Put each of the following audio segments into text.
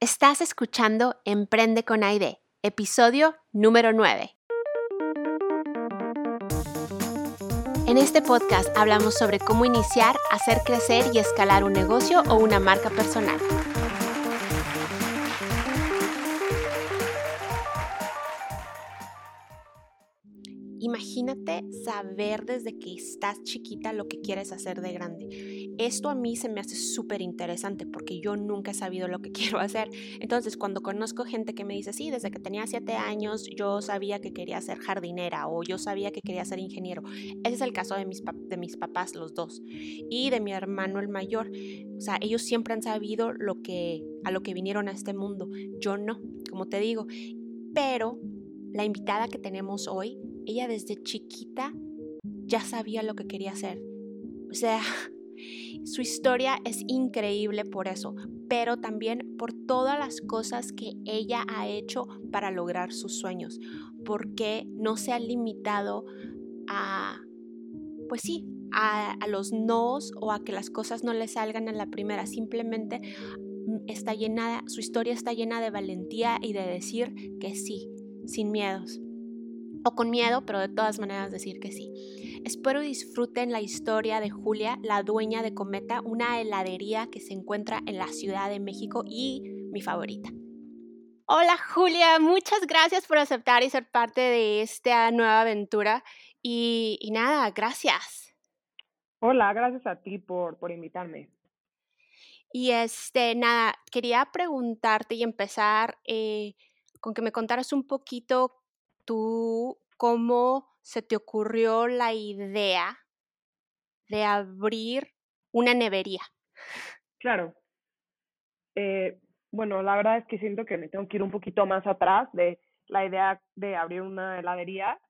Estás escuchando Emprende con Aide, episodio número 9. En este podcast hablamos sobre cómo iniciar, hacer crecer y escalar un negocio o una marca personal. Imagínate saber desde que estás chiquita lo que quieres hacer de grande. Esto a mí se me hace súper interesante porque yo nunca he sabido lo que quiero hacer. Entonces, cuando conozco gente que me dice, sí, desde que tenía 7 años yo sabía que quería ser jardinera o yo sabía que quería ser ingeniero. Ese es el caso de mis papás, los dos, y de mi hermano el mayor. O sea, ellos siempre han sabido a lo que vinieron a este mundo. Yo no, como te digo. Pero la invitada que tenemos hoy, ella desde chiquita ya sabía lo que quería hacer. O sea, su historia es increíble por eso, pero también por todas las cosas que ella ha hecho para lograr sus sueños, porque no se ha limitado a los nos o a que las cosas no le salgan a la primera. Simplemente su historia está llena de valentía y de decir que sí, sin miedos. O con miedo, pero de todas maneras decir que sí. Espero disfruten la historia de Julia, la dueña de Cometa, una heladería que se encuentra en la Ciudad de México y mi favorita. Hola Julia, muchas gracias por aceptar y ser parte de esta nueva aventura y nada, gracias. Hola, gracias a ti por invitarme. Y quería preguntarte y empezar con que me contaras un poquito tú, ¿cómo se te ocurrió la idea de abrir una nevería? Claro. Bueno, la verdad es que siento que me tengo que ir un poquito más atrás de la idea de abrir una heladería,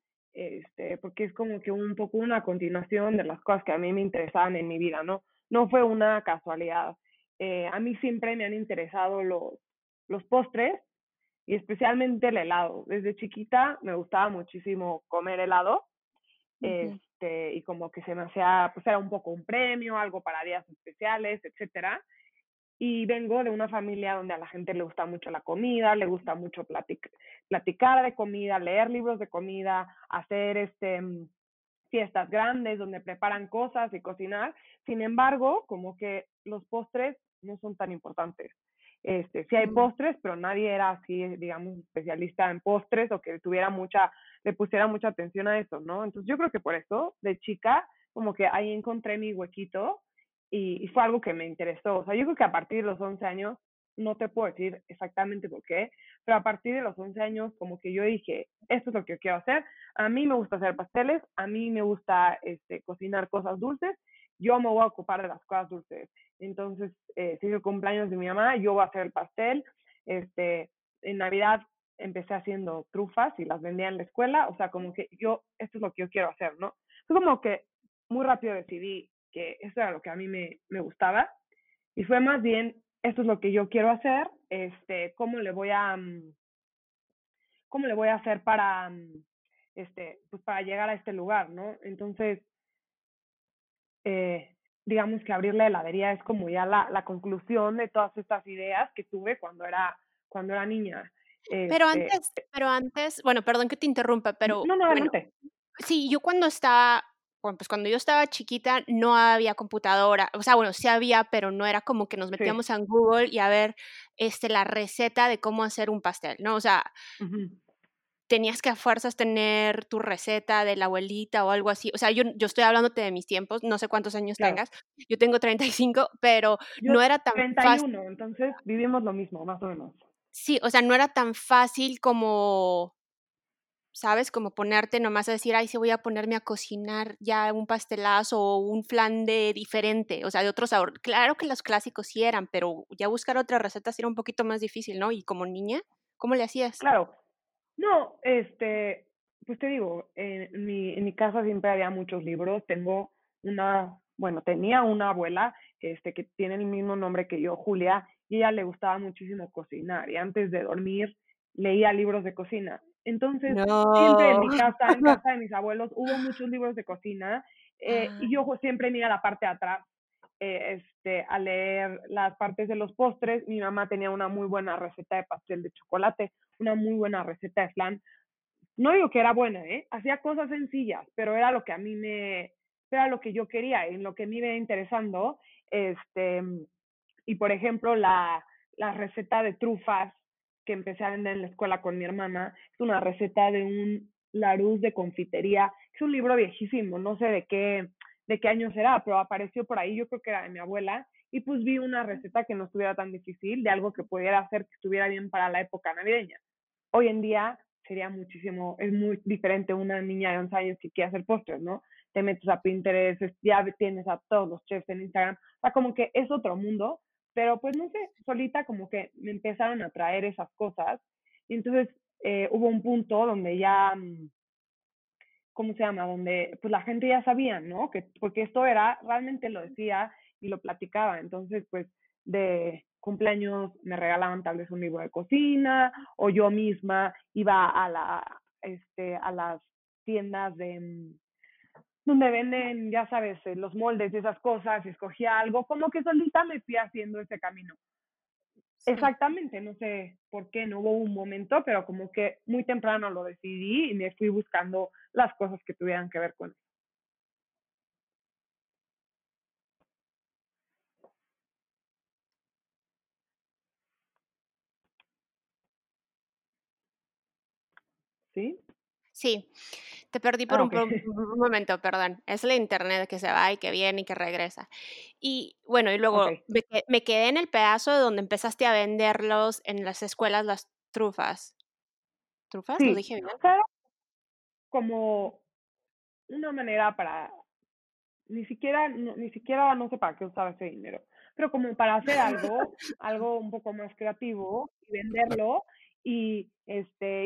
porque es como que un poco una continuación de las cosas que a mí me interesaban en mi vida, ¿no? No fue una casualidad. A mí siempre me han interesado los postres, y especialmente el helado. Desde chiquita me gustaba muchísimo comer helado, uh-huh. Y como que se me hacía, pues era un poco un premio, algo para días especiales, etcétera. Y vengo de una familia donde a la gente le gusta mucho la comida, le gusta mucho platicar de comida, leer libros de comida, hacer fiestas grandes donde preparan cosas y cocinar. Sin embargo, como que los postres no son tan importantes. Sí hay postres, pero nadie era así, digamos, especialista en postres o que le pusiera mucha atención a eso, ¿no? Entonces yo creo que por eso, de chica, como que ahí encontré mi huequito y fue algo que me interesó. O sea, yo creo que a partir de los 11 años, no te puedo decir exactamente por qué, pero a partir de los 11 años, como que yo dije, esto es lo que quiero hacer. A mí me gusta hacer pasteles, a mí me gusta cocinar cosas dulces, yo me voy a ocupar de las cosas dulces. Entonces, se hizo el cumpleaños de mi mamá, yo voy a hacer el pastel. En Navidad empecé haciendo trufas y las vendía en la escuela. O sea, como que esto es lo que yo quiero hacer, ¿no? Fue como que muy rápido decidí que eso era lo que a mí me gustaba. Y fue más bien, esto es lo que yo quiero hacer. ¿Cómo le voy a hacer para llegar a este lugar, ¿no? Entonces, digamos que abrir la heladería es como ya la conclusión de todas estas ideas que tuve cuando era niña. Pero antes, bueno, perdón que te interrumpa, pero... No, adelante. Bueno, sí, yo cuando yo estaba chiquita no había computadora, o sea, bueno, sí había, pero no era como que nos metíamos en Google y a ver la receta de cómo hacer un pastel, ¿no? O sea... Uh-huh. Tenías que a fuerzas tener tu receta de la abuelita o algo así. O sea, yo estoy hablándote de mis tiempos, no sé cuántos años tengas. Yo tengo 35, pero yo no era tan 31, fácil. 31, entonces vivimos lo mismo, más o menos. Sí, o sea, no era tan fácil como, ¿sabes? Como ponerte nomás a decir, ay, sí voy a ponerme a cocinar ya un pastelazo o un flan de diferente, o sea, de otro sabor. Claro que los clásicos sí eran, pero ya buscar otras recetas era un poquito más difícil, ¿no? Y como niña, ¿cómo le hacías? Claro. No, pues te digo, en mi casa siempre había muchos libros. Tenía una abuela, que tiene el mismo nombre que yo, Julia, y ella le gustaba muchísimo cocinar, y antes de dormir leía libros de cocina. Entonces, siempre en casa de mis abuelos, hubo muchos libros de cocina, y yo siempre me iba a la parte de atrás, a leer las partes de los postres. Mi mamá tenía una muy buena receta de pastel de chocolate, una muy buena receta de flan. No digo que era buena, hacía cosas sencillas, pero era lo que a mí era lo que yo quería, en lo que me iba interesando. Y por ejemplo, la receta de trufas que empecé a vender en la escuela con mi hermana, es una receta de un Larousse de confitería, es un libro viejísimo, no sé de qué año será, pero apareció por ahí, yo creo que era de mi abuela, y pues vi una receta que no estuviera tan difícil, de algo que pudiera hacer que estuviera bien para la época navideña. Hoy en día sería muchísimo, es muy diferente una niña de 11 años que quiere hacer postres, ¿no? Te metes a Pinterest, ya tienes a todos los chefs en Instagram, o sea, como que es otro mundo, pero pues no sé, solita como que me empezaron a traer esas cosas, y entonces hubo un punto donde ya... donde pues la gente ya sabía, ¿no? Que, porque esto era, realmente lo decía y lo platicaba. Entonces, pues, de cumpleaños me regalaban tal vez un libro de cocina, o yo misma iba a las tiendas donde venden, ya sabes, los moldes y esas cosas, y escogía algo, como que solita me fui haciendo ese camino. Sí. Exactamente, no sé por qué, no hubo un momento, pero como que muy temprano lo decidí y me fui buscando las cosas que tuvieran que ver con eso. ¿Sí? Sí, te perdí por un momento, perdón. Es la internet que se va y que viene y que regresa. Y bueno, y luego me quedé en el pedazo de donde empezaste a venderlos en las escuelas, las trufas. ¿Trufas? Sí. ¿Lo dije bien? Claro, como una manera para, ni siquiera no sé para qué usaba ese dinero, pero como para hacer algo, algo un poco más creativo y venderlo. Y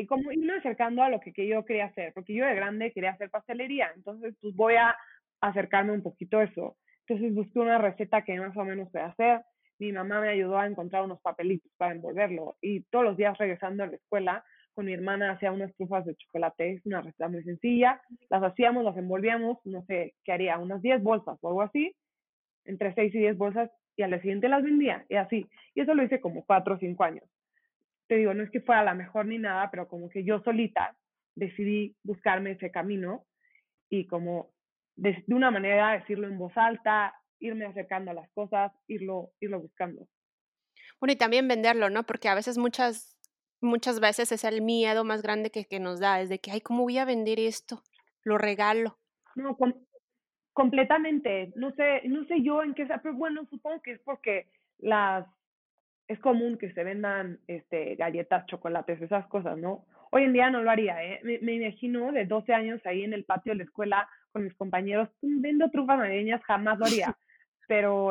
como irme acercando a lo que yo quería hacer, porque yo de grande quería hacer pastelería, entonces pues voy a acercarme un poquito a eso. Entonces busqué una receta que más o menos pueda hacer, mi mamá me ayudó a encontrar unos papelitos para envolverlo, y todos los días regresando a la escuela, con mi hermana hacía unas trufas de chocolate, es una receta muy sencilla, las hacíamos, las envolvíamos, no sé qué haría, unas 10 bolsas o algo así, entre 6 y 10 bolsas, y al día siguiente las vendía, y así, y eso lo hice como 4 o 5 años. Te digo, no es que fuera la mejor ni nada, pero como que yo solita decidí buscarme ese camino y como de una manera decirlo en voz alta, irme acercando a las cosas, irlo buscando. Bueno, y también venderlo, ¿no? Porque a veces muchas veces es el miedo más grande que nos da, es de que, ay, ¿cómo voy a vender esto? Lo regalo. No, completamente. No sé yo en qué sea, pero bueno, supongo que es porque es común que se vendan galletas, chocolates, esas cosas, ¿no? Hoy en día no lo haría, Me imagino de 12 años ahí en el patio de la escuela con mis compañeros, vendo trufas navideñas, jamás lo haría. Pero,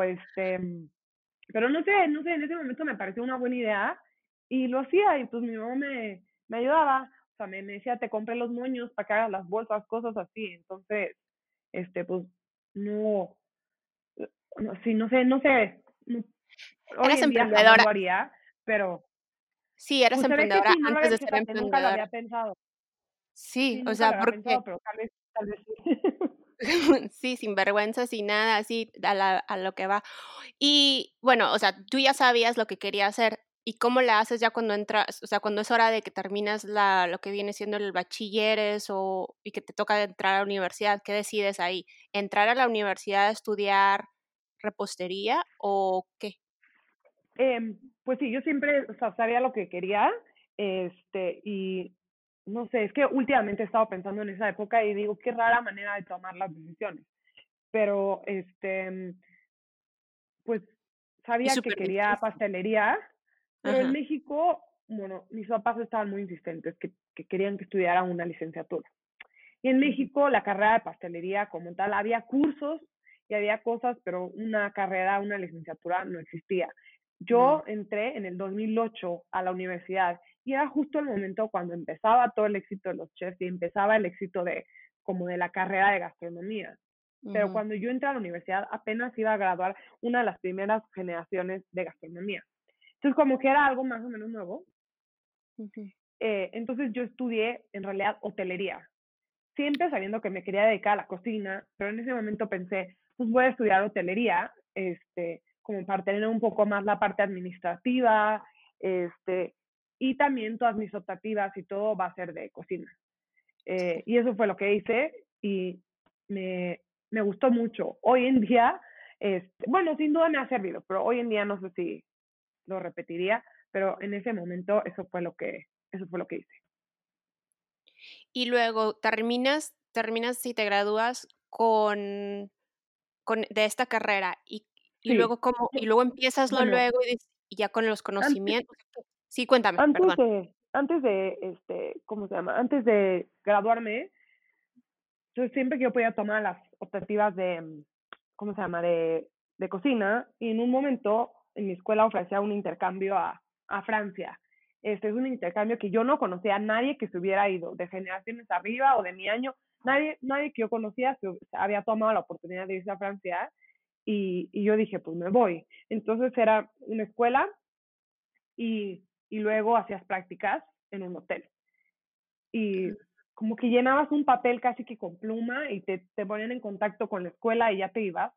pero no sé, en ese momento me pareció una buena idea y lo hacía y pues mi mamá me ayudaba. O sea, me decía, te compré los moños para que hagas las bolsas, cosas así. Entonces, pues, no sé. Eras emprendedora. No haría, pero... Sí, eras emprendedora antes de ser emprendedora. Nunca lo había pensado. Sí, o sea, porque... Pensado, pero tal vez sí. Sí, sin vergüenza, sin nada, así a lo que va. Y bueno, o sea, tú ya sabías lo que quería hacer y cómo la haces ya cuando entras, o sea, cuando es hora de que terminas lo que viene siendo el bachilleres y que te toca entrar a la universidad, ¿qué decides ahí? ¿Entrar a la universidad a estudiar repostería o qué? Pues sí, yo siempre, o sea, sabía lo que quería, y no sé, es que últimamente he estado pensando en esa época y digo, qué rara manera de tomar las decisiones, pero pues sabía que quería pastelería, pero en México, bueno, mis papás estaban muy insistentes que querían que estudiara una licenciatura, y en México la carrera de pastelería como tal, había cursos y había cosas, pero una licenciatura no existía. Yo entré en el 2008 a la universidad y era justo el momento cuando empezaba todo el éxito de los chefs y empezaba el éxito de la carrera de gastronomía. Pero cuando yo entré a la universidad apenas iba a graduar una de las primeras generaciones de gastronomía. Entonces como que era algo más o menos nuevo. Entonces yo estudié en realidad hotelería. Siempre sabiendo que me quería dedicar a la cocina, pero en ese momento pensé, pues voy a estudiar hotelería como tener un poco más la parte administrativa, y también todas mis optativas y todo va a ser de cocina. Y eso fue lo que hice y me gustó mucho. Hoy en día, bueno, sin duda me ha servido, pero hoy en día no sé si lo repetiría, pero en ese momento eso fue lo que hice. Y luego terminas si te gradúas con de esta carrera y sí. Luego cómo y luego empiezas luego y ya con los conocimientos. Sí, cuéntame, perdón. Antes de graduarme, yo siempre que yo podía tomar las optativas de de cocina, y en un momento en mi escuela ofrecía un intercambio a Francia. Este es un intercambio que yo no conocía a nadie que se hubiera ido, de generaciones arriba o de mi año, nadie que yo conocía se había tomado la oportunidad de irse a Francia, y yo dije, pues me voy. Entonces era una escuela y luego hacías prácticas en un hotel. Y como que llenabas un papel casi que con pluma y te ponían en contacto con la escuela y ya te ibas.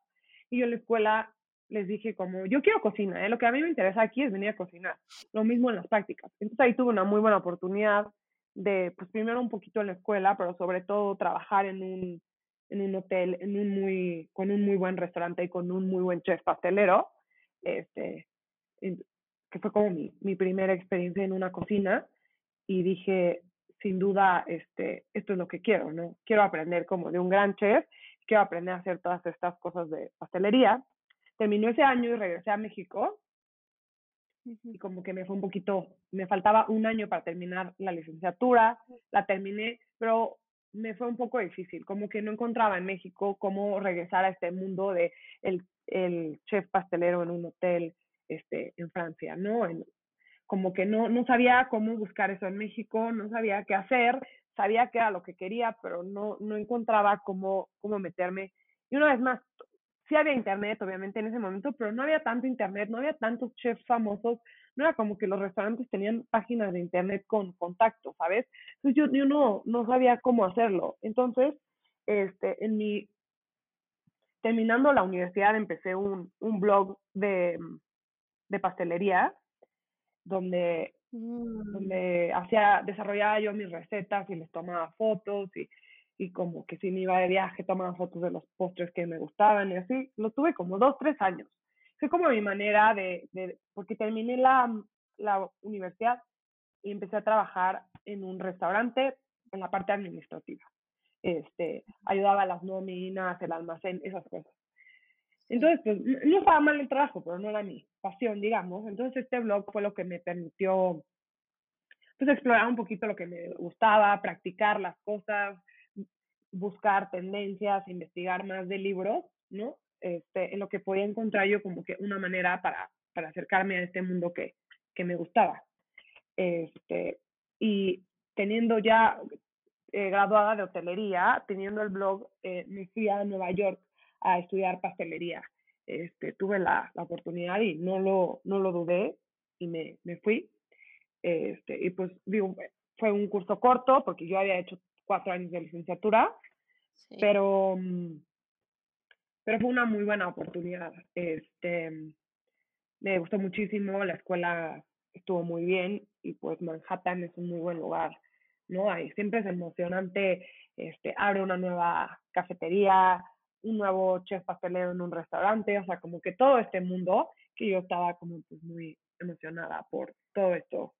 Y yo en la escuela les dije como, yo quiero cocina, lo que a mí me interesa aquí es venir a cocinar. Lo mismo en las prácticas. Entonces ahí tuve una muy buena oportunidad de, pues primero un poquito en la escuela, pero sobre todo trabajar en un hotel, con un muy buen restaurante y con un muy buen chef pastelero, que fue como mi primera experiencia en una cocina, y dije, sin duda, esto es lo que quiero, ¿no? Quiero aprender como de un gran chef, quiero aprender a hacer todas estas cosas de pastelería. Terminó ese año y regresé a México, y como que me faltaba un año para terminar la licenciatura, la terminé, pero me fue un poco difícil, como que no encontraba en México cómo regresar a este mundo de el chef pastelero en un hotel, en Francia, ¿no? Como que no sabía cómo buscar eso en México, no sabía qué hacer, sabía que era lo que quería, pero no encontraba cómo meterme. Y una vez más, sí había internet, obviamente, en ese momento, pero no había tanto internet, no había tantos chefs famosos, no era como que los restaurantes tenían páginas de internet con contacto, ¿sabes? Entonces yo no sabía cómo hacerlo. Entonces, terminando la universidad, empecé un blog de pastelería, donde desarrollaba yo mis recetas y les tomaba fotos, y como que si me iba de viaje tomaba fotos de los postres que me gustaban, y así lo tuve como 2-3 años. Fue como mi manera porque terminé la universidad y empecé a trabajar en un restaurante en la parte administrativa. Ayudaba a las nóminas, el almacén, esas cosas. Entonces, pues, no estaba mal el trabajo, pero no era mi pasión, digamos. Entonces, este blog fue lo que me permitió, pues, explorar un poquito lo que me gustaba, practicar las cosas, buscar tendencias, investigar más de libros, ¿no? En lo que podía encontrar yo como que una manera para acercarme a este mundo que me gustaba. Y teniendo ya graduada de hotelería, teniendo el blog, me fui a Nueva York a estudiar pastelería. Tuve la oportunidad y no lo dudé y me fui. Y pues digo, fue un curso corto porque yo había hecho 4 años de licenciatura, sí. Pero fue una muy buena oportunidad. Me gustó muchísimo, la escuela estuvo muy bien, y pues Manhattan es un muy buen lugar, ¿no? Ahí siempre es emocionante, abre una nueva cafetería, un nuevo chef pastelero en un restaurante, o sea, como que todo este mundo que yo estaba como pues muy emocionada por todo esto.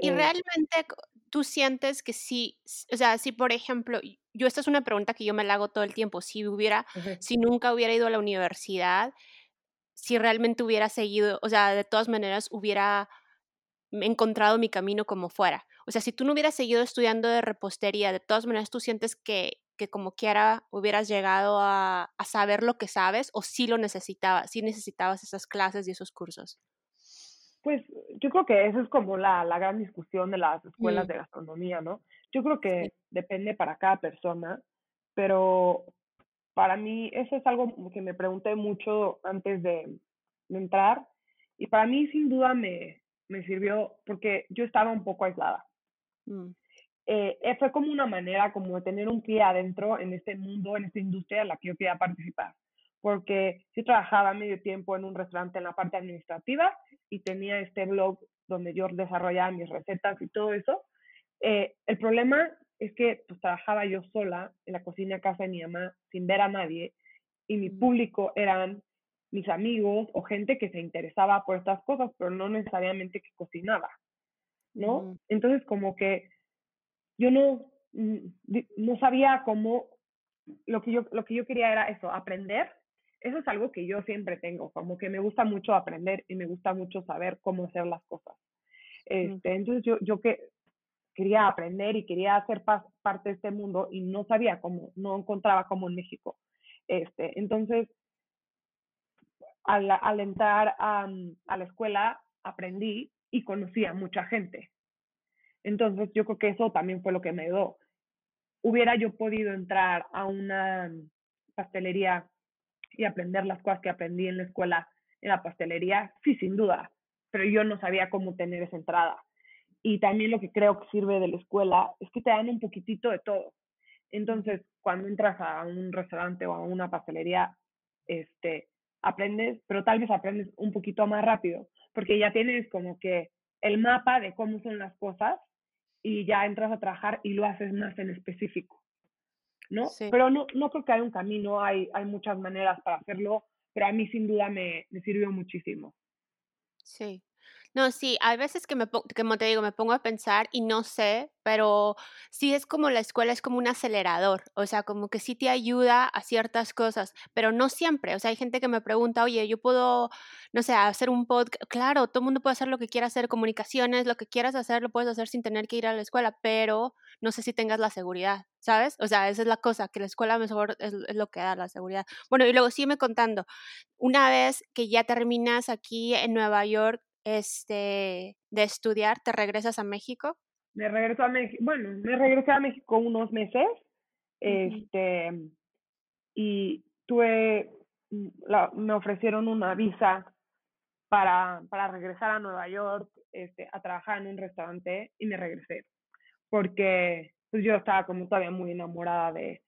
Y realmente tú sientes que sí, o sea, si por ejemplo, esta es una pregunta que yo me la hago todo el tiempo, si nunca hubiera ido a la universidad, si realmente hubiera seguido, o sea, de todas maneras hubiera encontrado mi camino como fuera. O sea, si tú no hubieras seguido estudiando de repostería, de todas maneras tú sientes que como quiera hubieras llegado a saber lo que sabes, o si necesitabas esas clases y esos cursos. Pues yo creo que eso es como la gran discusión de las escuelas de gastronomía, ¿no? Yo creo que depende para cada persona, pero para mí eso es algo que me pregunté mucho antes de entrar, y para mí sin duda me sirvió porque yo estaba un poco aislada. Fue como una manera como de tener un pie adentro en este mundo, en esta industria en la que yo quería participar. porque yo trabajaba medio tiempo en un restaurante en la parte administrativa y tenía este blog donde yo desarrollaba mis recetas y todo eso. El problema es que pues, trabajaba yo sola en la cocina casa de mi mamá sin ver a nadie y mi público eran mis amigos o gente que se interesaba por estas cosas, pero no necesariamente que cocinaba, ¿no? Entonces como que yo no sabía cómo, lo que yo quería era eso, aprender. Eso es algo que yo siempre tengo, como que me gusta mucho aprender y me gusta mucho saber cómo hacer las cosas. Entonces yo que quería aprender y quería hacer parte de este mundo y no sabía cómo, no encontraba cómo en México. Entonces, al entrar a la escuela, aprendí y conocí a mucha gente. Entonces, yo creo que eso también fue lo que me ayudó. Hubiera yo podido entrar a una pastelería y aprender las cosas que aprendí en la escuela, en la pastelería, sí, sin duda, pero yo no sabía cómo tener esa entrada. Y también lo que creo que sirve de la escuela es que te dan un poquitito de todo. Entonces, cuando entras a un restaurante o a una pastelería, aprendes, pero tal vez aprendes un poquito más rápido, porque ya tienes como que el mapa de cómo son las cosas y ya entras a trabajar y lo haces más en específico, ¿no? Sí. Pero no creo que haya un camino, hay muchas maneras para hacerlo, pero a mí sin duda me sirvió muchísimo. Sí. No, sí, hay veces que como te digo, me pongo a pensar y no sé, pero sí es como la escuela es como un acelerador, o sea, como que sí te ayuda a ciertas cosas, pero no siempre, o sea, hay gente que me pregunta, oye, yo puedo, no sé, hacer un podcast, claro, todo el mundo puede hacer lo que quiera hacer, comunicaciones, lo que quieras hacer, lo puedes hacer sin tener que ir a la escuela, pero no sé si tengas la seguridad, ¿sabes? O sea, esa es la cosa, que la escuela mejor es lo que da la seguridad. Bueno, y luego sígueme contando, una vez que ya terminas aquí en Nueva York, de estudiar, ¿te regresas a México? Me regresé a México unos meses, y me ofrecieron una visa para regresar a Nueva York, a trabajar en un restaurante, y me regresé, porque pues, yo estaba como todavía muy enamorada de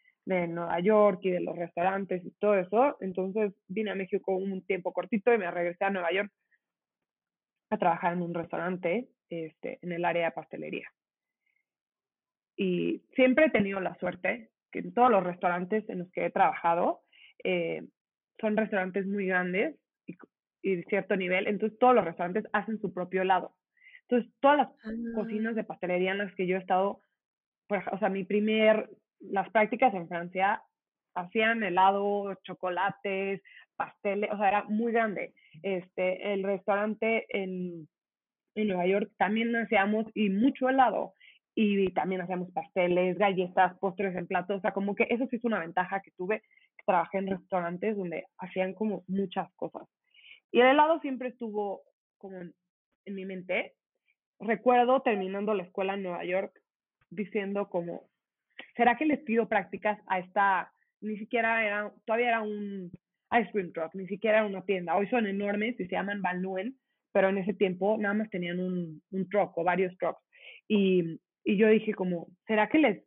Nueva York y de los restaurantes y todo eso, entonces vine a México un tiempo cortito y me regresé a Nueva York a trabajar en un restaurante en el área de pastelería. Y siempre he tenido la suerte que en todos los restaurantes en los que he trabajado son restaurantes muy grandes y de cierto nivel, entonces todos los restaurantes hacen su propio helado. Entonces todas las cocinas de pastelería en las que yo he estado, o sea, las prácticas en Francia hacían helado, chocolates, pasteles, o sea, era muy grande. El restaurante en Nueva York también hacíamos y mucho helado, y también hacíamos pasteles, galletas, postres en platos, o sea, como que eso sí es una ventaja que tuve, que trabajé en restaurantes donde hacían como muchas cosas. Y el helado siempre estuvo como en mi mente. Recuerdo terminando la escuela en Nueva York diciendo como, ¿será que les pido prácticas a esta? Ni siquiera todavía era un ice cream truck, ni siquiera era una tienda. Hoy son enormes y se llaman Van Leeuwen, pero en ese tiempo nada más tenían un truck o varios trucks. Y yo dije como, ¿será que les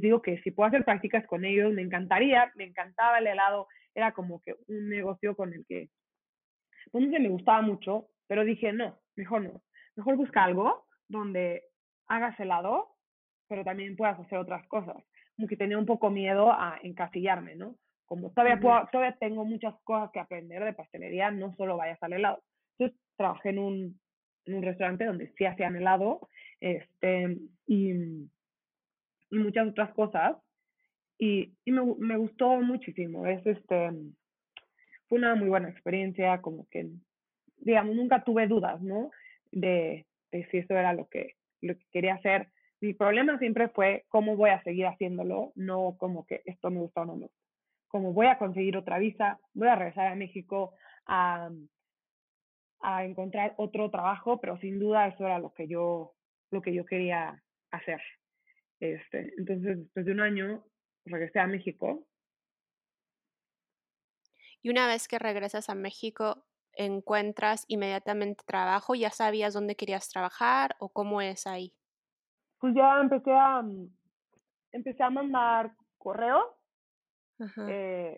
digo que si puedo hacer prácticas con ellos? Me encantaba el helado. Era como que un negocio con el que, pues no sé, me gustaba mucho, pero dije no. Mejor busca algo donde hagas helado, pero también puedas hacer otras cosas. Como que tenía un poco miedo a encasillarme, ¿no? Como todavía tengo muchas cosas que aprender de pastelería, no solo vayas al helado. Entonces trabajé en un restaurante donde sí hacían helado, y muchas otras cosas, y me gustó muchísimo. Fue una muy buena experiencia, como que, digamos, nunca tuve dudas, ¿no? De si eso era lo que quería hacer. Mi problema siempre fue cómo voy a seguir haciéndolo, no como que esto me gusta o no me gusta. Como voy a conseguir otra visa, voy a regresar a México a encontrar otro trabajo, pero sin duda eso era lo que yo quería hacer. Entonces, después de un año, regresé a México. Y una vez que regresas a México, ¿encuentras inmediatamente trabajo? ¿Ya sabías dónde querías trabajar o cómo es ahí? Pues ya empecé a mandar correo,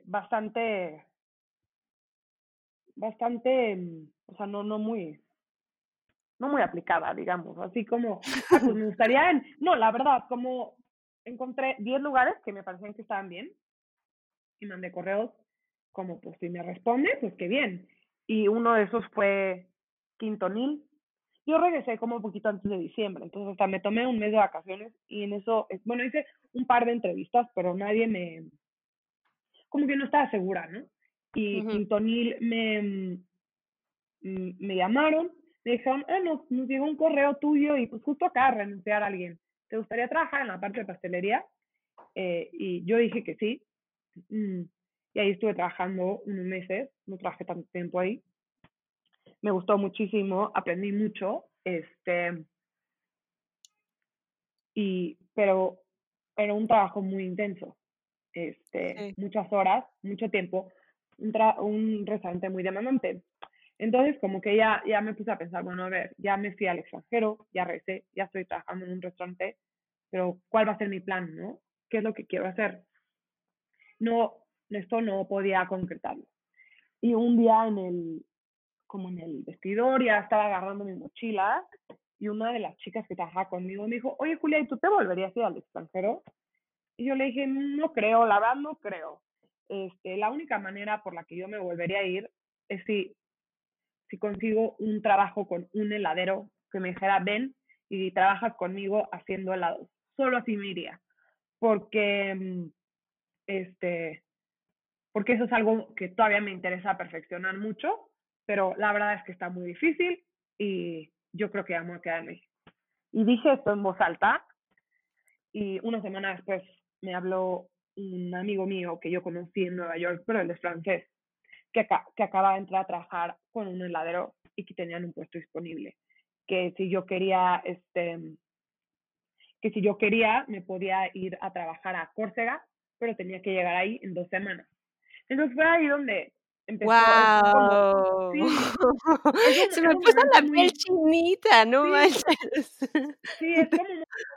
bastante bastante, o sea, no muy aplicada, digamos, así como, pues me gustaría, no, la verdad, como encontré 10 lugares que me parecían que estaban bien y mandé correos como, pues si me responde, pues qué bien. Y uno de esos fue Quintonil. Yo regresé como un poquito antes de diciembre, entonces hasta me tomé un mes de vacaciones y en eso, bueno, hice un par de entrevistas, pero nadie me, como que no estaba segura, ¿no? Y Quintonil me llamaron, me dijeron, nos llegó un correo tuyo y pues justo acá renunciar a alguien. ¿Te gustaría trabajar en la parte de pastelería? Y yo dije que sí. Y ahí estuve trabajando unos meses, no trabajé tanto tiempo ahí. Me gustó muchísimo, aprendí mucho, pero era un trabajo muy intenso, sí. Muchas horas, mucho tiempo, un restaurante muy demandante. Entonces, como que ya me puse a pensar, bueno, a ver, ya me fui al extranjero, ya regresé, ya estoy trabajando en un restaurante, pero ¿cuál va a ser mi plan, no? ¿Qué es lo que quiero hacer? No, esto no podía concretarlo. Y un día en el vestidor, ya estaba agarrando mi mochila, y una de las chicas que trabajaba conmigo me dijo, oye, Julia, ¿y tú te volverías a ir al extranjero? Y yo le dije, no creo, la verdad no creo. La única manera por la que yo me volvería a ir es si consigo un trabajo con un heladero que me dijera, ven y trabajas conmigo haciendo helados. Solo así me iría. Porque eso es algo que todavía me interesa perfeccionar mucho, pero la verdad es que está muy difícil y yo creo que ya me voy a quedar en México. Y dije esto en voz alta y una semana después me habló un amigo mío que yo conocí en Nueva York, pero él es francés, que acaba de entrar a trabajar con un heladero y que tenían un puesto disponible, que si yo quería, me podía ir a trabajar a Córcega, pero tenía que llegar ahí en 2 semanas. Entonces fue ahí donde empezó. ¡Wow! Sí. Se me puso la piel chinita, no manches. Sí, es como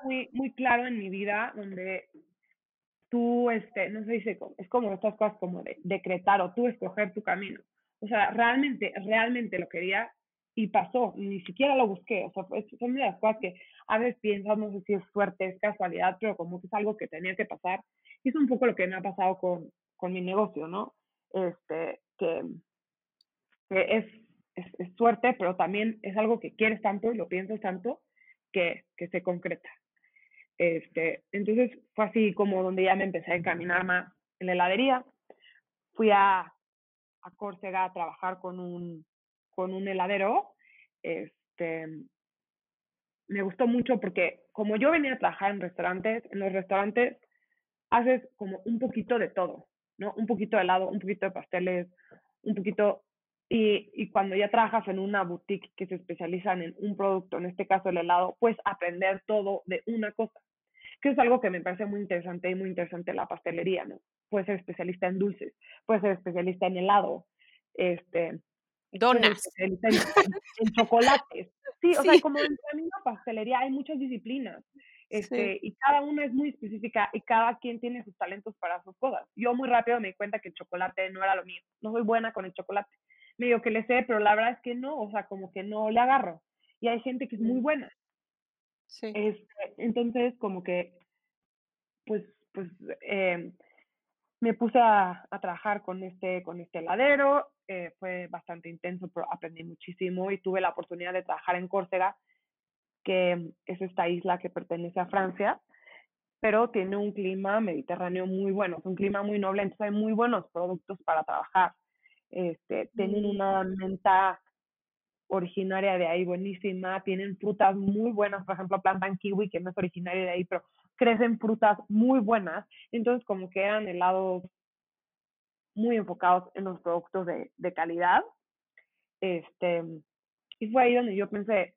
muy, muy claro en mi vida, donde tú, no se dice, es como estas cosas como de decretar o tú escoger tu camino. O sea, realmente lo quería y pasó, ni siquiera lo busqué. O sea, son de las cosas que a veces piensas, no sé si es suerte, es casualidad, pero como que es algo que tenía que pasar. Y es un poco lo que me ha pasado con mi negocio, ¿no? Que es suerte, pero también es algo que quieres tanto y lo piensas tanto que se concreta. Entonces fue así como donde ya me empecé a encaminar más en la heladería. Fui a Córcega a trabajar con un heladero. Me gustó mucho porque como yo venía a trabajar en los restaurantes haces como un poquito de todo, ¿no? Un poquito de helado, un poquito de pasteles, un poquito. Y cuando ya trabajas en una boutique que se especializan en un producto, en este caso el helado, puedes aprender todo de una cosa, que es algo que me parece muy interesante la pastelería, ¿no? Puedes ser especialista en dulces, puedes ser especialista en helado, donas, en chocolates. Sí, o sea, como en la misma pastelería hay muchas disciplinas, y cada una es muy específica y cada quien tiene sus talentos para sus cosas. Yo muy rápido me di cuenta que el chocolate no era lo mío, no soy buena con el chocolate. Medio que le sé, pero la verdad es que no, o sea, como que no le agarro. Y hay gente que es muy buena. Sí. Entonces, como que, pues, me puse a trabajar con este heladero. Fue bastante intenso, pero aprendí muchísimo y tuve la oportunidad de trabajar en Córcega, que es esta isla que pertenece a Francia, pero tiene un clima mediterráneo muy bueno, es un clima muy noble, entonces hay muy buenos productos para trabajar. Tienen una menta originaria de ahí buenísima, tienen frutas muy buenas, por ejemplo plantan kiwi, que no es originaria de ahí, pero crecen frutas muy buenas. Entonces como que eran helados muy enfocados en los productos de calidad. Y fue ahí donde yo pensé,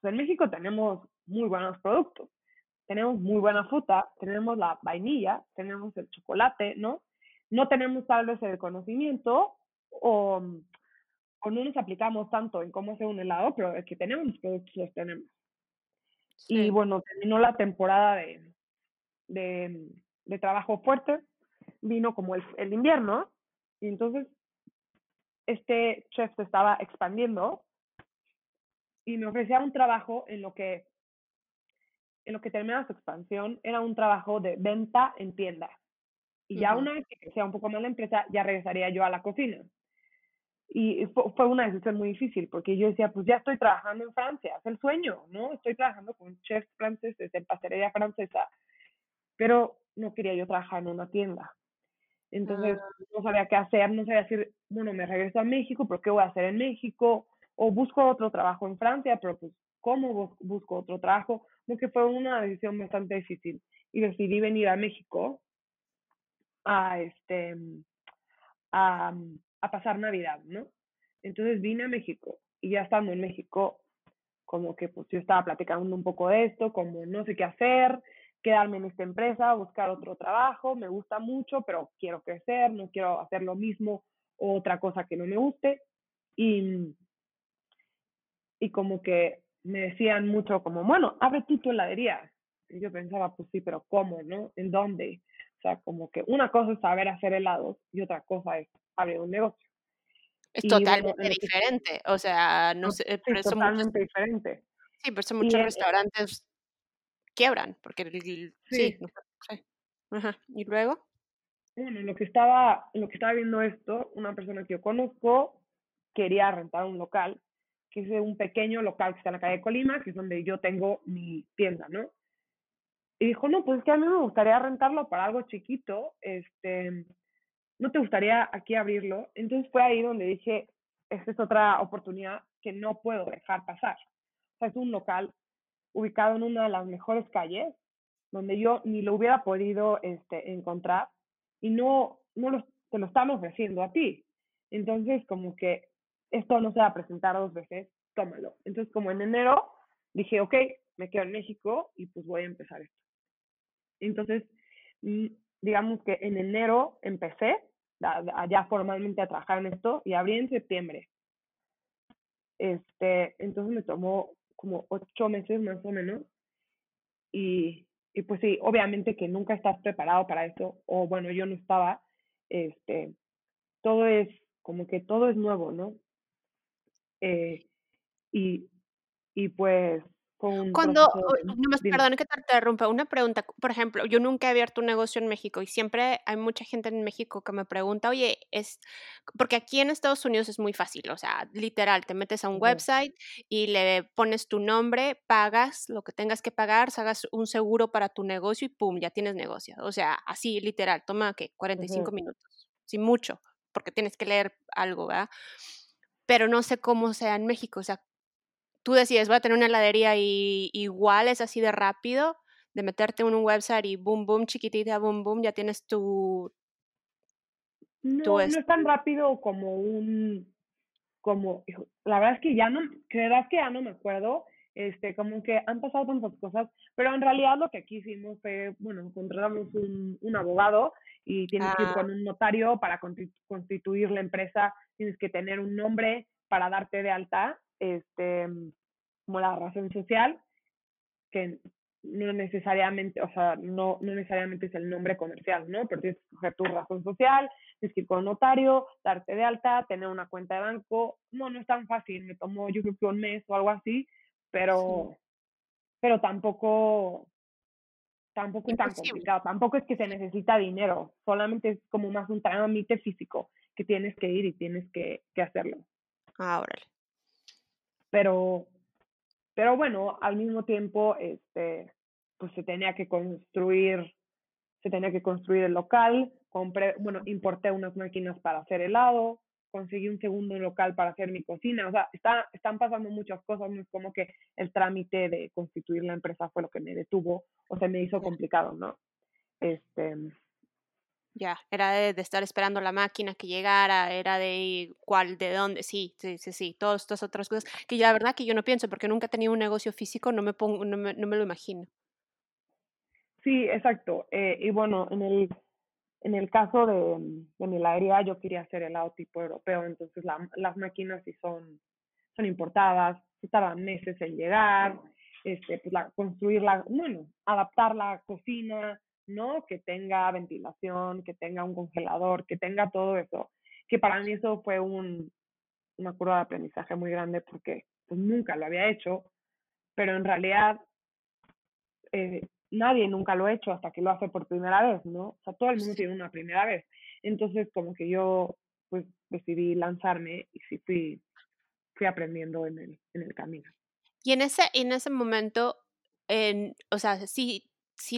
pues en México tenemos muy buenos productos, tenemos muy buena fruta, tenemos la vainilla, tenemos el chocolate, ¿no? No tenemos tal vez el conocimiento, o no nos aplicamos tanto en cómo hacer un helado, pero es que tenemos productos, los tenemos. Sí. Y bueno, terminó la temporada de trabajo fuerte, vino como el invierno, y entonces este chef se estaba expandiendo y me ofrecía un trabajo en lo que terminaba su expansión, era un trabajo de venta en tienda. Y ya una vez que crecía un poco más la empresa, ya regresaría yo a la cocina. Y fue una decisión muy difícil, porque yo decía, pues ya estoy trabajando en Francia, es el sueño, ¿no? Estoy trabajando con chefs franceses, en pastelería francesa, pero no quería yo trabajar en una tienda. Entonces, no sabía qué hacer, no sabía decir, bueno, me regreso a México, pero ¿qué voy a hacer en México? O busco otro trabajo en Francia, pero pues, ¿cómo busco otro trabajo? Porque fue una decisión bastante difícil. Y decidí venir a México a pasar Navidad, ¿no? Entonces vine a México y ya estando en México, como que pues yo estaba platicando un poco de esto, como no sé qué hacer, quedarme en esta empresa, buscar otro trabajo, me gusta mucho, pero quiero crecer, no quiero hacer lo mismo o otra cosa que no me guste. Y como que me decían mucho como, bueno, abre tu heladería. Y yo pensaba, pues sí, pero ¿cómo, no? ¿En dónde? O sea, como que una cosa es saber hacer helados y otra cosa es abrir un negocio. Es y totalmente bueno, diferente, o sea, no sé. Es pero totalmente diferente. Sí, pero son muchos restaurantes quiebran, porque sí. Ajá. ¿Y luego? Bueno, lo que estaba viendo esto, una persona que yo conozco quería rentar un local, que es un pequeño local que está en la calle de Colima, que es donde yo tengo mi tienda, ¿no? Y dijo, no, pues es que a mí me gustaría rentarlo para algo chiquito, ¿no te gustaría aquí abrirlo? Entonces fue ahí donde dije, esta es otra oportunidad que no puedo dejar pasar. O sea, es un local ubicado en una de las mejores calles, donde yo ni lo hubiera podido encontrar, y no te lo están ofreciendo a ti. Entonces, como que esto no se va a presentar dos veces, tómalo. Entonces, como en enero, dije, ok, me quedo en México y pues voy a empezar esto. Entonces, digamos que en enero empecé ya formalmente a trabajar en esto y abrí en septiembre. Entonces me tomó como 8 meses más o menos. Y pues sí, obviamente que nunca estás preparado para esto, o bueno, yo no estaba. Todo es como que todo es nuevo, ¿no? Y pues... Cuando, perdón que te interrumpa, una pregunta, por ejemplo, yo nunca he abierto un negocio en México y siempre hay mucha gente en México que me pregunta, oye, porque aquí en Estados Unidos es muy fácil, o sea, literal, te metes a un website y le pones tu nombre, pagas lo que tengas que pagar, hagas un seguro para tu negocio y pum, ya tienes negocio, o sea, así, literal, toma, ¿qué? 45 minutos, sin mucho, porque tienes que leer algo, ¿verdad? Pero no sé cómo sea en México, o sea, tú decides, voy a tener una heladería y igual es así de rápido, de meterte en un website y boom, boom, chiquitita, boom, boom, ya tienes tu... No es tan rápido como la verdad es que ya no me acuerdo, como que han pasado tantas cosas, pero en realidad lo que aquí hicimos fue, bueno, contratamos un abogado y tienes que ir con un notario para constituir la empresa, tienes que tener un nombre para darte de alta, como la razón social, que no necesariamente, o sea, no necesariamente es el nombre comercial, ¿no? Pero tienes que coger tu razón social, tienes que ir con notario, darte de alta, tener una cuenta de banco. No es tan fácil, me tomó yo creo que un mes o algo así, pero tampoco es tan complicado, tampoco es que se necesita dinero, solamente es como más un trámite físico que tienes que ir y tienes que hacerlo. Ah, órale. Pero bueno, al mismo tiempo, pues se tenía que construir el local, importé unas máquinas para hacer helado, conseguí un segundo local para hacer mi cocina, o sea, están pasando muchas cosas, no es como que el trámite de constituir la empresa fue lo que me detuvo, o se me hizo complicado, ¿no? Ya, era de estar esperando la máquina que llegara, era de cuál, de dónde, sí, todas estas otras cosas, que la verdad que yo no pienso, porque nunca he tenido un negocio físico, no me lo imagino. Sí, exacto, y bueno, en el caso de mi heladería, yo quería hacer helado tipo europeo, entonces las máquinas sí son importadas, sí tardan meses en llegar, pues construirla, bueno, adaptar la cocina, ¿no? Que tenga ventilación, que tenga un congelador, que tenga todo eso, que para mí eso fue un una curva de aprendizaje muy grande porque pues, nunca lo había hecho, pero en realidad nadie nunca lo ha hecho hasta que lo hace por primera vez, ¿no? O sea, todo el mundo tiene una primera vez. Entonces, como que yo pues decidí lanzarme y sí fui aprendiendo en el camino. Y en ese momento, o sea, sí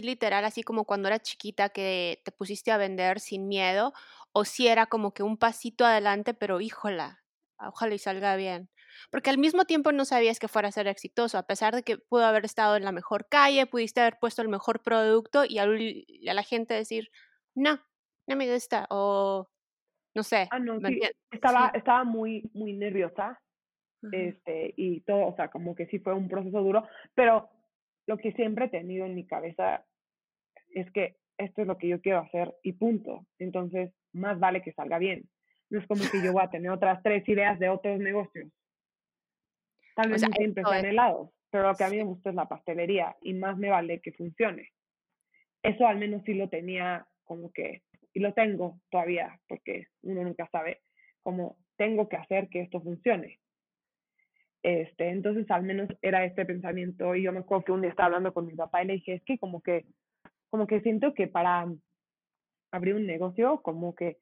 literal, así como cuando era chiquita que te pusiste a vender sin miedo, o sí era como que un pasito adelante, pero híjola, ojalá y salga bien. Porque al mismo tiempo no sabías que fuera a ser exitoso, a pesar de que pudo haber estado en la mejor calle, pudiste haber puesto el mejor producto y a la gente decir, no me gusta, o no sé. Estaba muy, muy nerviosa, uh-huh. Y todo, o sea, como que sí fue un proceso duro, pero lo que siempre he tenido en mi cabeza es que esto es lo que yo quiero hacer y punto. Entonces, más vale que salga bien. No es como que yo voy a tener otras 3 ideas de otros negocios. Tal vez no siempre están helados, pero lo que a mí me gusta es la pastelería y más me vale que funcione. Eso al menos sí lo tenía como que, y lo tengo todavía, porque uno nunca sabe, como tengo que hacer que esto funcione. Entonces al menos era este pensamiento, y yo me acuerdo que un día estaba hablando con mi papá y le dije, es que como que siento que para abrir un negocio, como que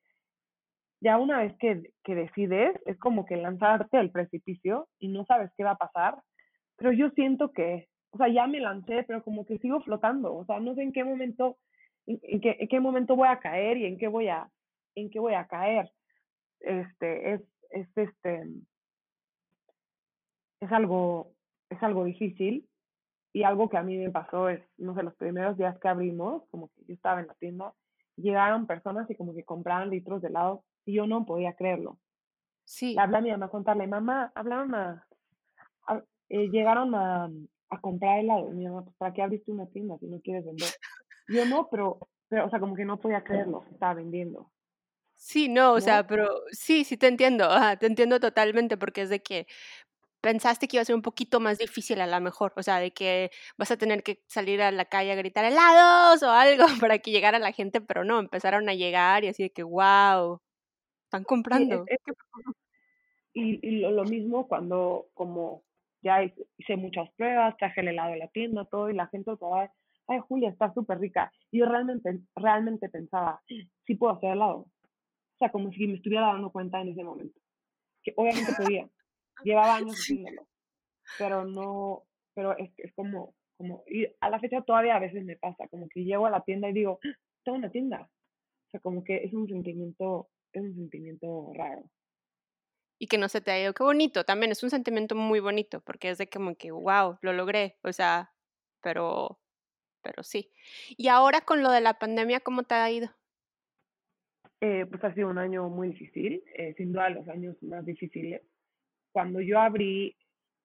ya una vez que decides, es como que lanzarte al precipicio y no sabes qué va a pasar, pero yo siento que, o sea, ya me lancé, pero como que sigo flotando, o sea, no sé en qué momento, en qué momento voy a caer y en qué voy a caer. Es algo difícil y algo que a mí me pasó es, no sé, los primeros días que abrimos, como que yo estaba en la tienda, llegaron personas y como que compraban litros de helado y yo no podía creerlo. Sí. Le hablé a mi mamá a contarle, mamá, llegaron a comprar helado. Mi mamá, pues, ¿para qué abriste una tienda si no quieres vender? Yo no, pero o sea, como que no podía creerlo, estaba vendiendo. Sí, no, o sea, pero sí te entiendo, te entiendo totalmente porque es de que pensaste que iba a ser un poquito más difícil a lo mejor, o sea, de que vas a tener que salir a la calle a gritar helados o algo para que llegara la gente, pero no, empezaron a llegar y así de que wow, están comprando. Sí, y lo mismo cuando como ya hice muchas pruebas, traje el helado de la tienda, todo, y la gente estaba, ay Julia, está súper rica, y yo realmente pensaba, sí puedo hacer helado, o sea, como si me estuviera dando cuenta en ese momento, que obviamente podía. Llevaba años haciéndolo, pero es como, y a la fecha todavía a veces me pasa, como que llego a la tienda y digo, tengo una tienda, o sea, como que es un sentimiento raro. Y que no se te ha ido, qué bonito, también es un sentimiento muy bonito, porque es de como que, wow, lo logré, o sea, pero sí. Y ahora con lo de la pandemia, ¿cómo te ha ido? Pues ha sido un año muy difícil, sin duda los años más difíciles. Cuando yo abrí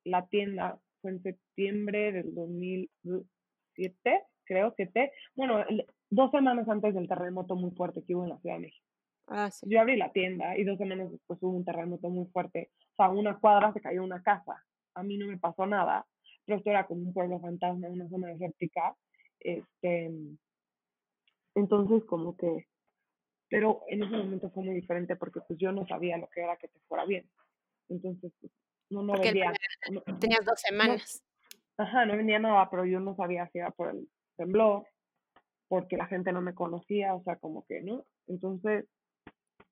la tienda fue en septiembre del 2007, creo que bueno, 2 semanas antes del terremoto muy fuerte que hubo en la Ciudad de México. Ah, sí. Yo abrí la tienda y 2 semanas después hubo un terremoto muy fuerte. O sea, a una cuadra se cayó una casa. A mí no me pasó nada, pero esto era como un pueblo fantasma, una zona desértica. Entonces, como que... Pero en ese momento fue muy diferente porque pues yo no sabía lo que era que te fuera bien. Entonces, no vendía. Tenías 2 semanas. No vendía nada, pero yo no sabía si era por el temblor, porque la gente no me conocía, o sea, como que, ¿no? Entonces,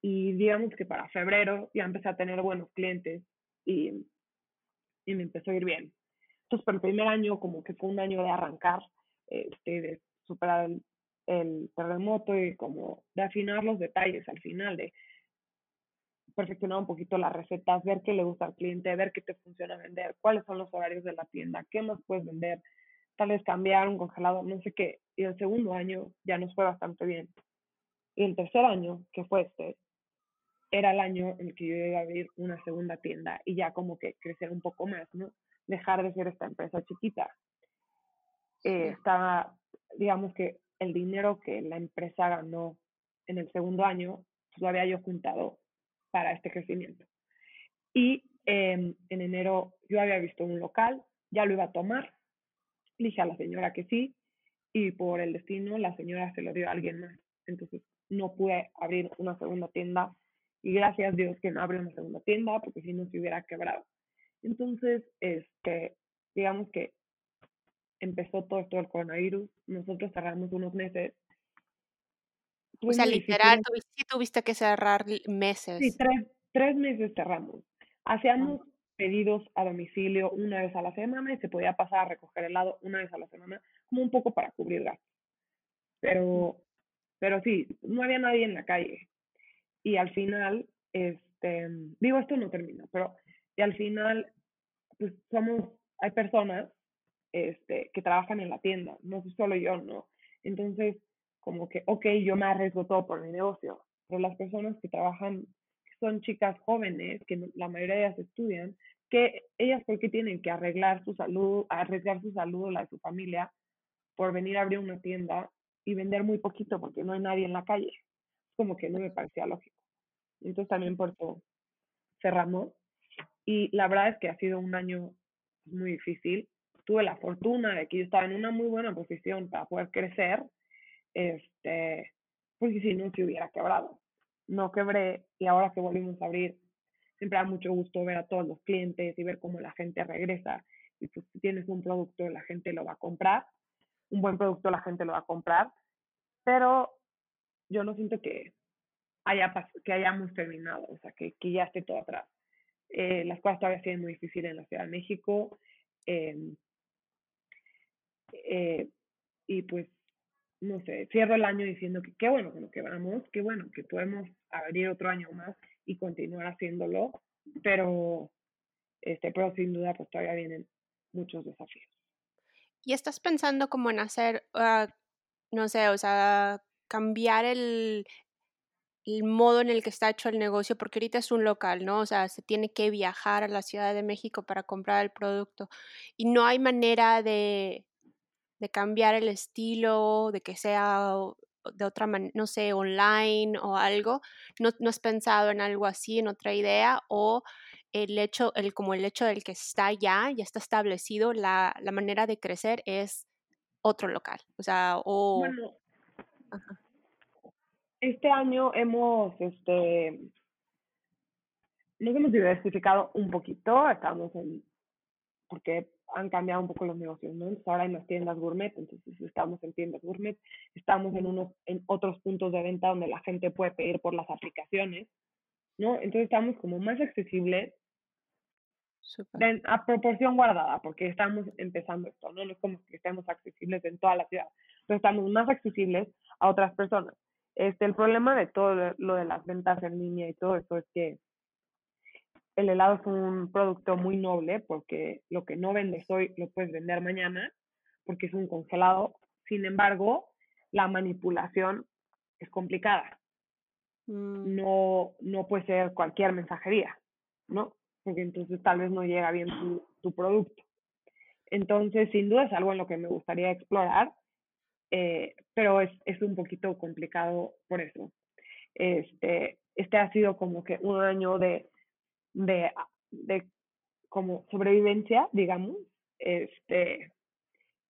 y digamos que para febrero ya empecé a tener buenos clientes y me empezó a ir bien. Entonces, pero el primer año como que fue un año de arrancar, de superar el terremoto y como de afinar los detalles al final, de perfeccionar un poquito las recetas, ver qué le gusta al cliente, ver qué te funciona vender, cuáles son los horarios de la tienda, qué más puedes vender, tal vez cambiar un congelado, no sé qué. Y el segundo año ya nos fue bastante bien. Y el tercer año, que fue era el año en el que yo iba a abrir una segunda tienda y ya como que crecer un poco más, ¿no? Dejar de ser esta empresa chiquita. Estaba, digamos que el dinero que la empresa ganó en el segundo año, lo había yo juntado para este crecimiento. Y en enero yo había visto un local, ya lo iba a tomar, le dije a la señora que sí, y por el destino la señora se lo dio a alguien más. Entonces no pude abrir una segunda tienda Y gracias a Dios que no abrió una segunda tienda, porque si no se hubiera quebrado. Entonces, digamos que empezó todo esto del coronavirus. Nosotros cerramos unos meses. O sea, literal, sí tuviste que cerrar meses. Sí, tres meses cerramos. Hacíamos pedidos a domicilio una vez a la semana y se podía pasar a recoger helado una vez a la semana, como un poco para cubrir gastos. Pero sí, no había nadie en la calle. Y al final, digo, esto no termina, pero y al final, pues hay personas que trabajan en la tienda, no soy solo yo, ¿no? Entonces, como que, okay, yo me arriesgo todo por mi negocio, pero las personas que trabajan, que son chicas jóvenes, que la mayoría de ellas estudian, que ellas porque tienen que arriesgar su salud, la de su familia, por venir a abrir una tienda y vender muy poquito porque no hay nadie en la calle. Como que no me parecía lógico. Entonces también por todo cerramos. Y la verdad es que ha sido un año muy difícil. Tuve la fortuna de que yo estaba en una muy buena posición para poder crecer, porque si no se hubiera quebrado. No quebré, y ahora que volvimos a abrir, siempre da mucho gusto ver a todos los clientes y ver cómo la gente regresa. Y pues si tienes un producto, la gente lo va a comprar. Un buen producto, la gente lo va a comprar. Pero yo no siento que hayamos terminado, o sea, que ya esté todo atrás. Las cosas todavía siguen muy difíciles en la Ciudad de México. Y pues, no sé, cierro el año diciendo que qué bueno que nos quebramos, qué bueno que podemos abrir otro año más y continuar haciéndolo, pero sin duda pues todavía vienen muchos desafíos. ¿Y estás pensando como en hacer, no sé, o sea, cambiar el modo en el que está hecho el negocio, porque ahorita es un local, ¿no? O sea, se tiene que viajar a la Ciudad de México para comprar el producto y no hay manera de cambiar el estilo, de que sea de otra manera, no sé, online o algo. ¿No has pensado en algo así, en otra idea? ¿O el hecho del que está ya está establecido, la manera de crecer es otro local? O sea, Bueno. Ajá. Este año nos hemos diversificado un poquito, porque han cambiado un poco los negocios, ¿no? Entonces ahora hay más tiendas gourmet, entonces estamos en tiendas gourmet, estamos en otros puntos de venta donde la gente puede pedir por las aplicaciones, ¿no? Entonces estamos como más accesibles, a proporción guardada, porque estamos empezando esto, ¿no? No es como que estemos accesibles en toda la ciudad, pero estamos más accesibles a otras personas. El problema de todo lo de las ventas en línea y todo eso es que el helado es un producto muy noble, porque lo que no vendes hoy lo puedes vender mañana, porque es un congelado. Sin embargo, la manipulación es complicada. No puede ser cualquier mensajería, ¿no? Porque entonces tal vez no llega bien tu producto. Entonces, sin duda es algo en lo que me gustaría explorar. Pero es un poquito complicado por eso. Este ha sido como que un año de como sobrevivencia, digamos.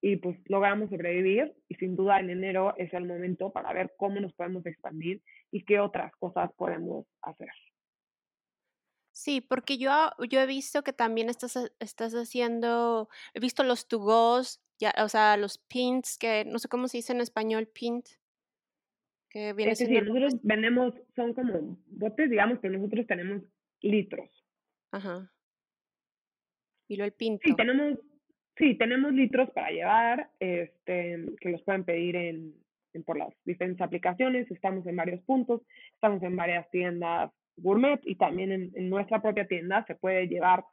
Y pues logramos sobrevivir, y sin duda en enero es el momento para ver cómo nos podemos expandir y qué otras cosas podemos hacer. Sí, porque yo he visto que también estás haciendo, he visto los to-go's, ya, o sea, los pins, que no sé cómo se dice en español, pint, que viene siendo... Sí, nosotros vendemos, son como botes, digamos, pero nosotros tenemos litros. Ajá. Y luego el pinto. Sí, tenemos litros para llevar, que los pueden pedir por las diferentes aplicaciones. Estamos en varios puntos, estamos en varias tiendas gourmet, y también en nuestra propia tienda se puede llevar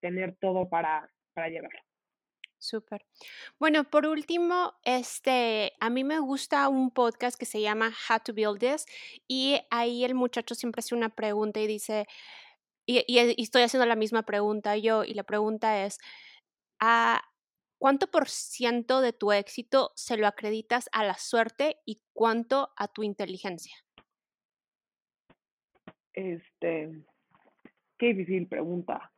tener todo para llevar. Súper. Bueno, por último, a mí me gusta un podcast que se llama How to Build This, y ahí el muchacho siempre hace una pregunta y dice, y estoy haciendo la misma pregunta yo, y la pregunta es, ¿cuánto % de tu éxito se lo acreditas a la suerte y cuánto a tu inteligencia? Qué difícil pregunta.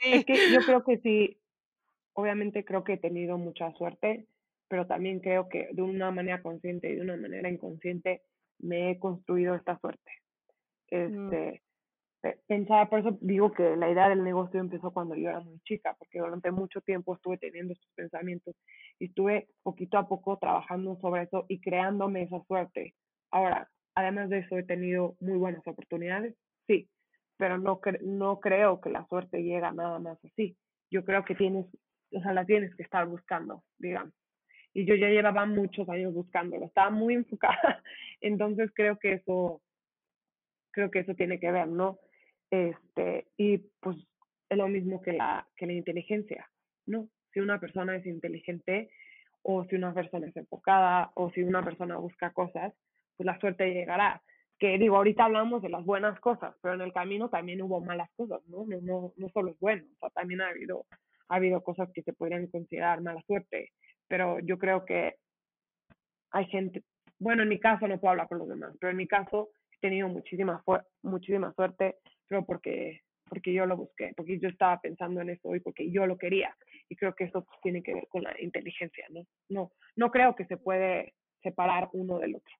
Es que yo creo que sí, obviamente creo que he tenido mucha suerte, pero también creo que de una manera consciente y de una manera inconsciente me he construido esta suerte. Pensaba, por eso digo que la idea del negocio empezó cuando yo era muy chica, porque durante mucho tiempo estuve teniendo estos pensamientos y estuve poquito a poco trabajando sobre eso y creándome esa suerte. Ahora, además de eso, he tenido muy buenas oportunidades, sí, pero no creo que la suerte llega nada más así. Yo creo que la tienes que estar buscando, digamos. Y yo ya llevaba muchos años buscándolo, estaba muy enfocada. Entonces creo que eso tiene que ver, ¿no? Y pues es lo mismo que la inteligencia, ¿no? Si una persona es inteligente, o si una persona es enfocada, o si una persona busca cosas, pues la suerte llegará. Que digo, ahorita hablamos de las buenas cosas, pero en el camino también hubo malas cosas, ¿no? No solo es bueno, o sea, también ha habido cosas que se podrían considerar mala suerte, pero yo creo que hay gente, bueno, en mi caso no puedo hablar por los demás, pero en mi caso he tenido muchísima suerte, pero porque yo lo busqué, porque yo estaba pensando en eso y porque yo lo quería, y creo que eso pues tiene que ver con la inteligencia, ¿no? No creo que se puede separar uno del otro.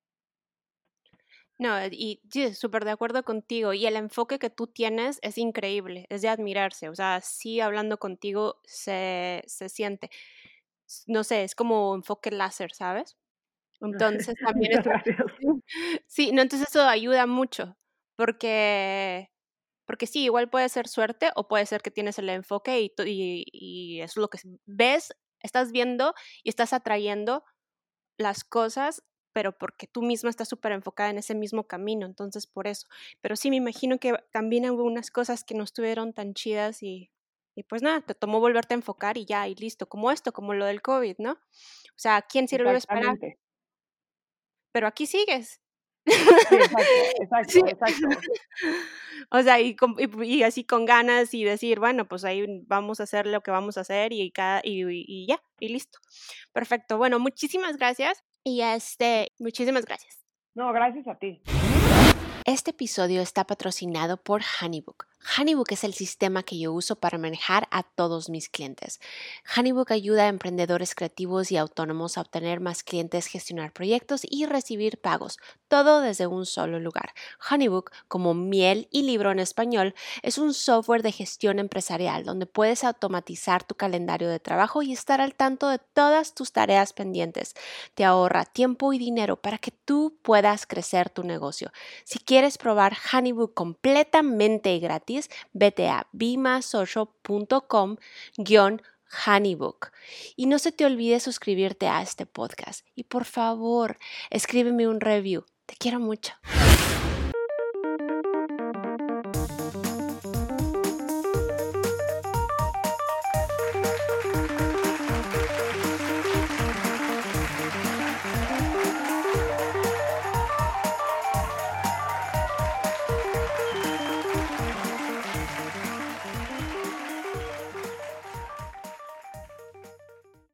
No, y sí, súper de acuerdo contigo, y el enfoque que tú tienes es increíble, es de admirarse, o sea, sí, hablando contigo se siente, no sé, es como enfoque láser, ¿sabes? Entonces también es... Sí, no, entonces eso ayuda mucho, porque sí, igual puede ser suerte o puede ser que tienes el enfoque y eso es lo que ves, estás viendo y estás atrayendo las cosas, pero porque tú misma estás súper enfocada en ese mismo camino, entonces por eso. Pero sí, me imagino que también hubo unas cosas que no estuvieron tan chidas y pues nada, te tomó volverte a enfocar y ya, y listo, como esto, como lo del COVID, ¿no? O sea, ¿quién sí lo iba a esperar? Pero aquí sigues. Sí, exacto. O sea, y así con ganas y decir, bueno, pues ahí vamos a hacer lo que vamos a hacer y ya, y listo. Perfecto, bueno, muchísimas gracias. Y muchísimas gracias. No, gracias a ti. Este episodio está patrocinado por HoneyBook. HoneyBook es el sistema que yo uso para manejar a todos mis clientes. HoneyBook ayuda a emprendedores creativos y autónomos a obtener más clientes, gestionar proyectos y recibir pagos, todo desde un solo lugar. HoneyBook, como miel y libro en español, es un software de gestión empresarial donde puedes automatizar tu calendario de trabajo y estar al tanto de todas tus tareas pendientes. Te ahorra tiempo y dinero para que tú puedas crecer tu negocio. Si quieres probar HoneyBook completamente gratis, vete a bimasosho.com/honeybook y no se te olvide suscribirte a este podcast y por favor escríbeme un review, te quiero mucho.